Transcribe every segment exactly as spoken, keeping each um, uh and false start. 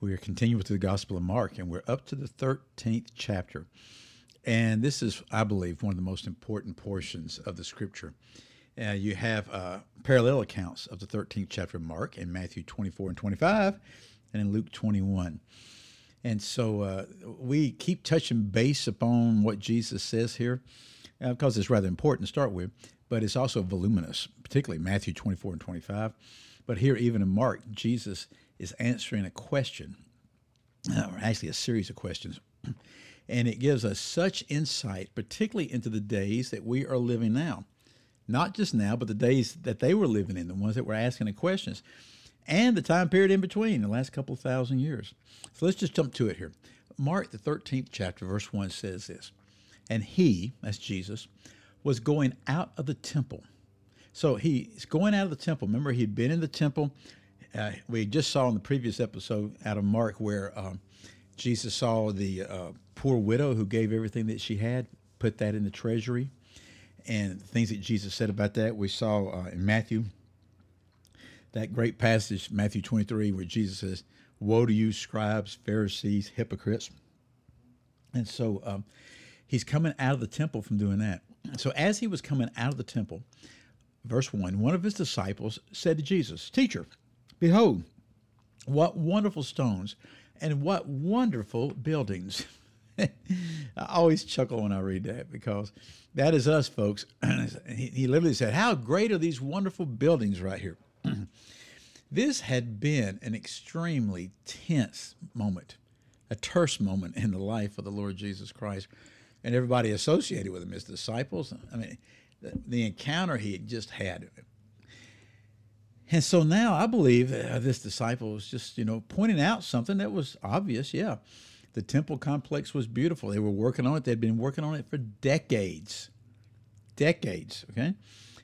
We are continuing with the Gospel of Mark, and we're up to the thirteenth chapter. And this is, I believe, one of the most important portions of the Scripture. Uh, you have uh, parallel accounts of the thirteenth chapter of Mark in Matthew twenty-four and twenty-five and in Luke twenty-one. And so uh, we keep touching base upon what Jesus says here, uh, because it's rather important to start with, but it's also voluminous, particularly Matthew twenty-four and twenty-five. But here, even in Mark, Jesus is answering a question, or actually a series of questions, and it gives us such insight, particularly into the days that we are living now. Not just now, but the days that they were living in, the ones that were asking the questions, and the time period in between, the last couple thousand years. So let's just jump to it here. Mark, the thirteenth chapter, verse one says this, and he, that's Jesus, was going out of the temple. So he's going out of the temple. Remember, he'd been in the temple. Uh, we just saw in the previous episode out of Mark where um, Jesus saw the uh, poor widow who gave everything that she had, put that in the treasury, and things that Jesus said about that. We saw uh, in Matthew, that great passage, Matthew twenty-three, where Jesus says, woe to you, scribes, Pharisees, hypocrites. And so um, he's coming out of the temple from doing that. So as he was coming out of the temple, verse one, one of his disciples said to Jesus, teacher, behold, what wonderful stones and what wonderful buildings. I always chuckle when I read that because that is us, folks. He literally said, how great are these wonderful buildings right here? This had been an extremely tense moment, a terse moment in the life of the Lord Jesus Christ and everybody associated with him, his disciples. I mean, the, the encounter he had just had. And so now I believe uh, this disciple was just, you know, pointing out something that was obvious. Yeah, the temple complex was beautiful. They were working on it. They'd been working on it for decades, decades. Okay,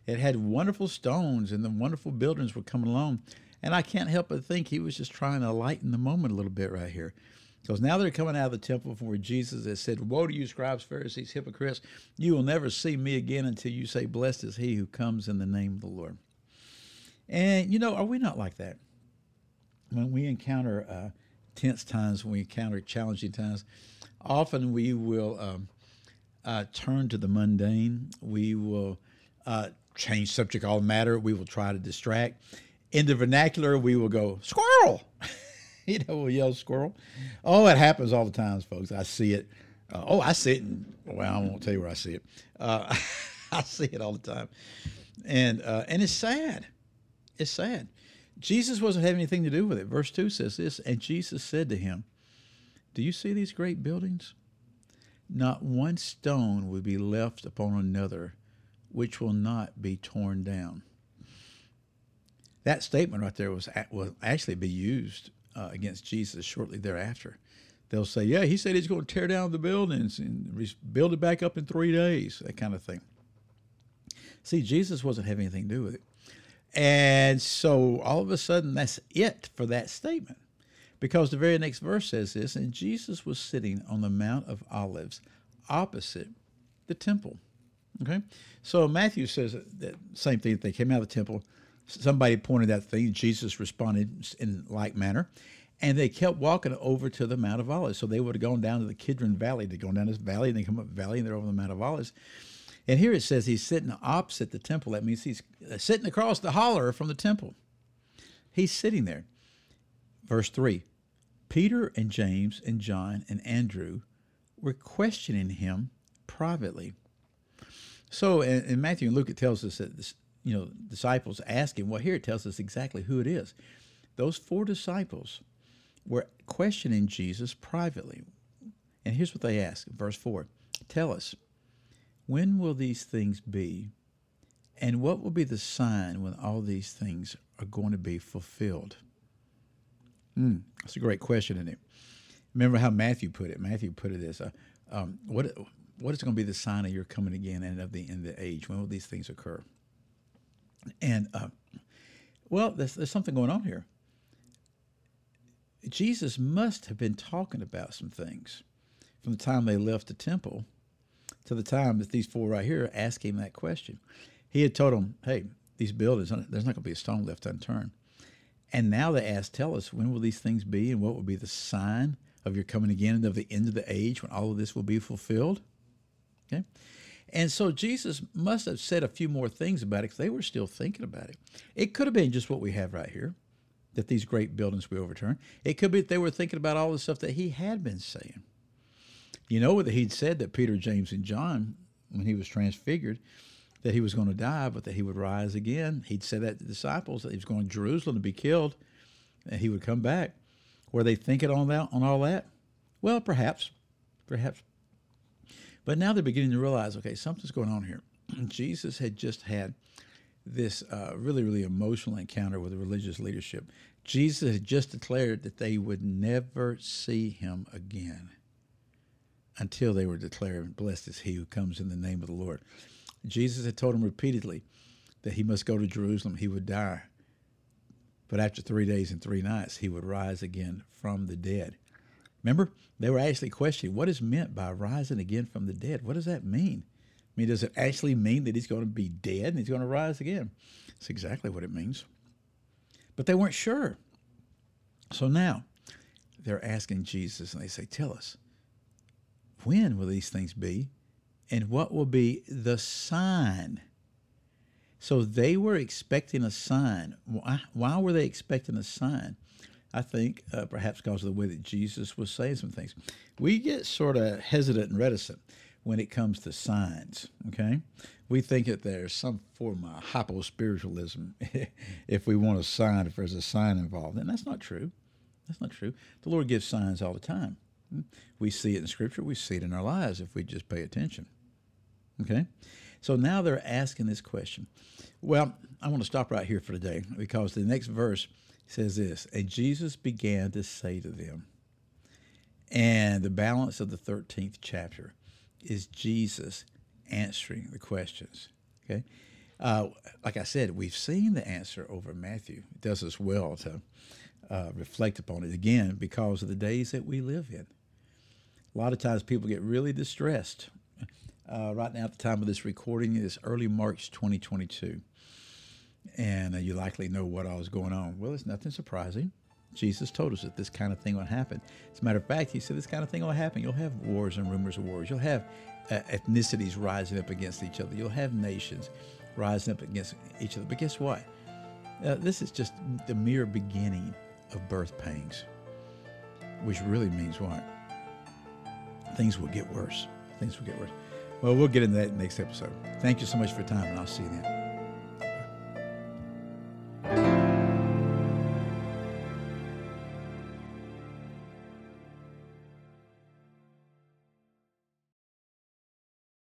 it had wonderful stones and the wonderful buildings were coming along. And I can't help but think he was just trying to lighten the moment a little bit right here. Because now they're coming out of the temple from where Jesus has said, woe to you, scribes, Pharisees, hypocrites. You will never see me again until you say, blessed is he who comes in the name of the Lord. And, you know, are we not like that? When we encounter uh, tense times, when we encounter challenging times, often we will um, uh, turn to the mundane. We will uh, change subject all matter. We will try to distract. In the vernacular, we will go, squirrel. You know, we'll yell squirrel. Oh, it happens all the time, folks. I see it. Uh, oh, I see it. And, well, I won't tell you where I see it. Uh, I see it all the time. And uh, and it's sad. It's sad. Jesus wasn't having anything to do with it. Verse two says this, and Jesus said to him, do you see these great buildings? Not one stone will be left upon another, which will not be torn down. That statement right there was will actually be used uh, against Jesus shortly thereafter. They'll say, yeah, he said he's going to tear down the buildings and build it back up in three days, that kind of thing. See, Jesus wasn't having anything to do with it. And so all of a sudden, that's it for that statement, because the very next verse says this, and Jesus was sitting on the Mount of Olives opposite the temple. Okay. So Matthew says that same thing, that they came out of the temple. Somebody pointed that thing. Jesus responded in like manner, and they kept walking over to the Mount of Olives. So they would have gone down to the Kidron Valley. They'd gone down this valley and they come up valley and they're over the Mount of Olives. And here it says he's sitting opposite the temple. That means he's sitting across the holler from the temple. He's sitting there. Verse three, Peter and James and John and Andrew were questioning him privately. So in, in Matthew and Luke, it tells us that, this, you know, disciples ask him. Well, here it tells us exactly who it is. Those four disciples were questioning Jesus privately. And here's what they ask. Verse four, tell us, when will these things be, and what will be the sign when all these things are going to be fulfilled? Mm, that's a great question, isn't it? Remember how Matthew put it. Matthew put it as, uh, Um, what what is going to be the sign of your coming again and of the end of the age? When will these things occur? And uh, well, there's, there's something going on here. Jesus must have been talking about some things from the time they left the temple to the time that these four right here asked him that question. He had told them, hey, these buildings, there's not going to be a stone left unturned. And now they ask, tell us, when will these things be and what will be the sign of your coming again and of the end of the age when all of this will be fulfilled? Okay. And so Jesus must have said a few more things about it because they were still thinking about it. It could have been just what we have right here, that these great buildings will be overturned. It could be that they were thinking about all the stuff that he had been saying. You know that he'd said that Peter, James, and John, when he was transfigured, that he was going to die, but that he would rise again. He'd said that to the disciples, that he was going to Jerusalem to be killed, and he would come back. Were they thinking on that, on all that? Well, perhaps, perhaps. But now they're beginning to realize, okay, something's going on here. Jesus had just had this uh, really, really emotional encounter with the religious leadership. Jesus had just declared that they would never see him again until they were declared, blessed is he who comes in the name of the Lord. Jesus had told him repeatedly that he must go to Jerusalem, he would die. But after three days and three nights, he would rise again from the dead. Remember, they were actually questioning, what is meant by rising again from the dead? What does that mean? I mean, does it actually mean that he's going to be dead and he's going to rise again? That's exactly what it means. But they weren't sure. So now they're asking Jesus and they say, tell us, when will these things be? And what will be the sign? So they were expecting a sign. Why, why were they expecting a sign? I think uh, perhaps because of the way that Jesus was saying some things. We get sort of hesitant and reticent when it comes to signs, okay? We think that there's some form of hypo-spiritualism if we want a sign, if there's a sign involved. And that's not true. That's not true. The Lord gives signs all the time. We see it in Scripture. We see it in our lives if we just pay attention. Okay? So now they're asking this question. Well, I want to stop right here for today because the next verse says this, and Jesus began to say to them, and the balance of the thirteenth chapter is Jesus answering the questions. Okay? Uh, like I said, we've seen the answer over Matthew. It does us well to uh, reflect upon it again because of the days that we live in. A lot of times people get really distressed. Uh, right now at the time of this recording, it's early March twenty twenty-two, and uh, you likely know what all is going on. Well, it's nothing surprising. Jesus told us that this kind of thing would happen. As a matter of fact, he said this kind of thing will happen. You'll have wars and rumors of wars. You'll have uh, ethnicities rising up against each other. You'll have nations rising up against each other. But guess what? Uh, this is just the mere beginning of birth pains, which really means what? Things will get worse. Things will get worse. Well, we'll get into that in the next episode. Thank you so much for your time, and I'll see you then.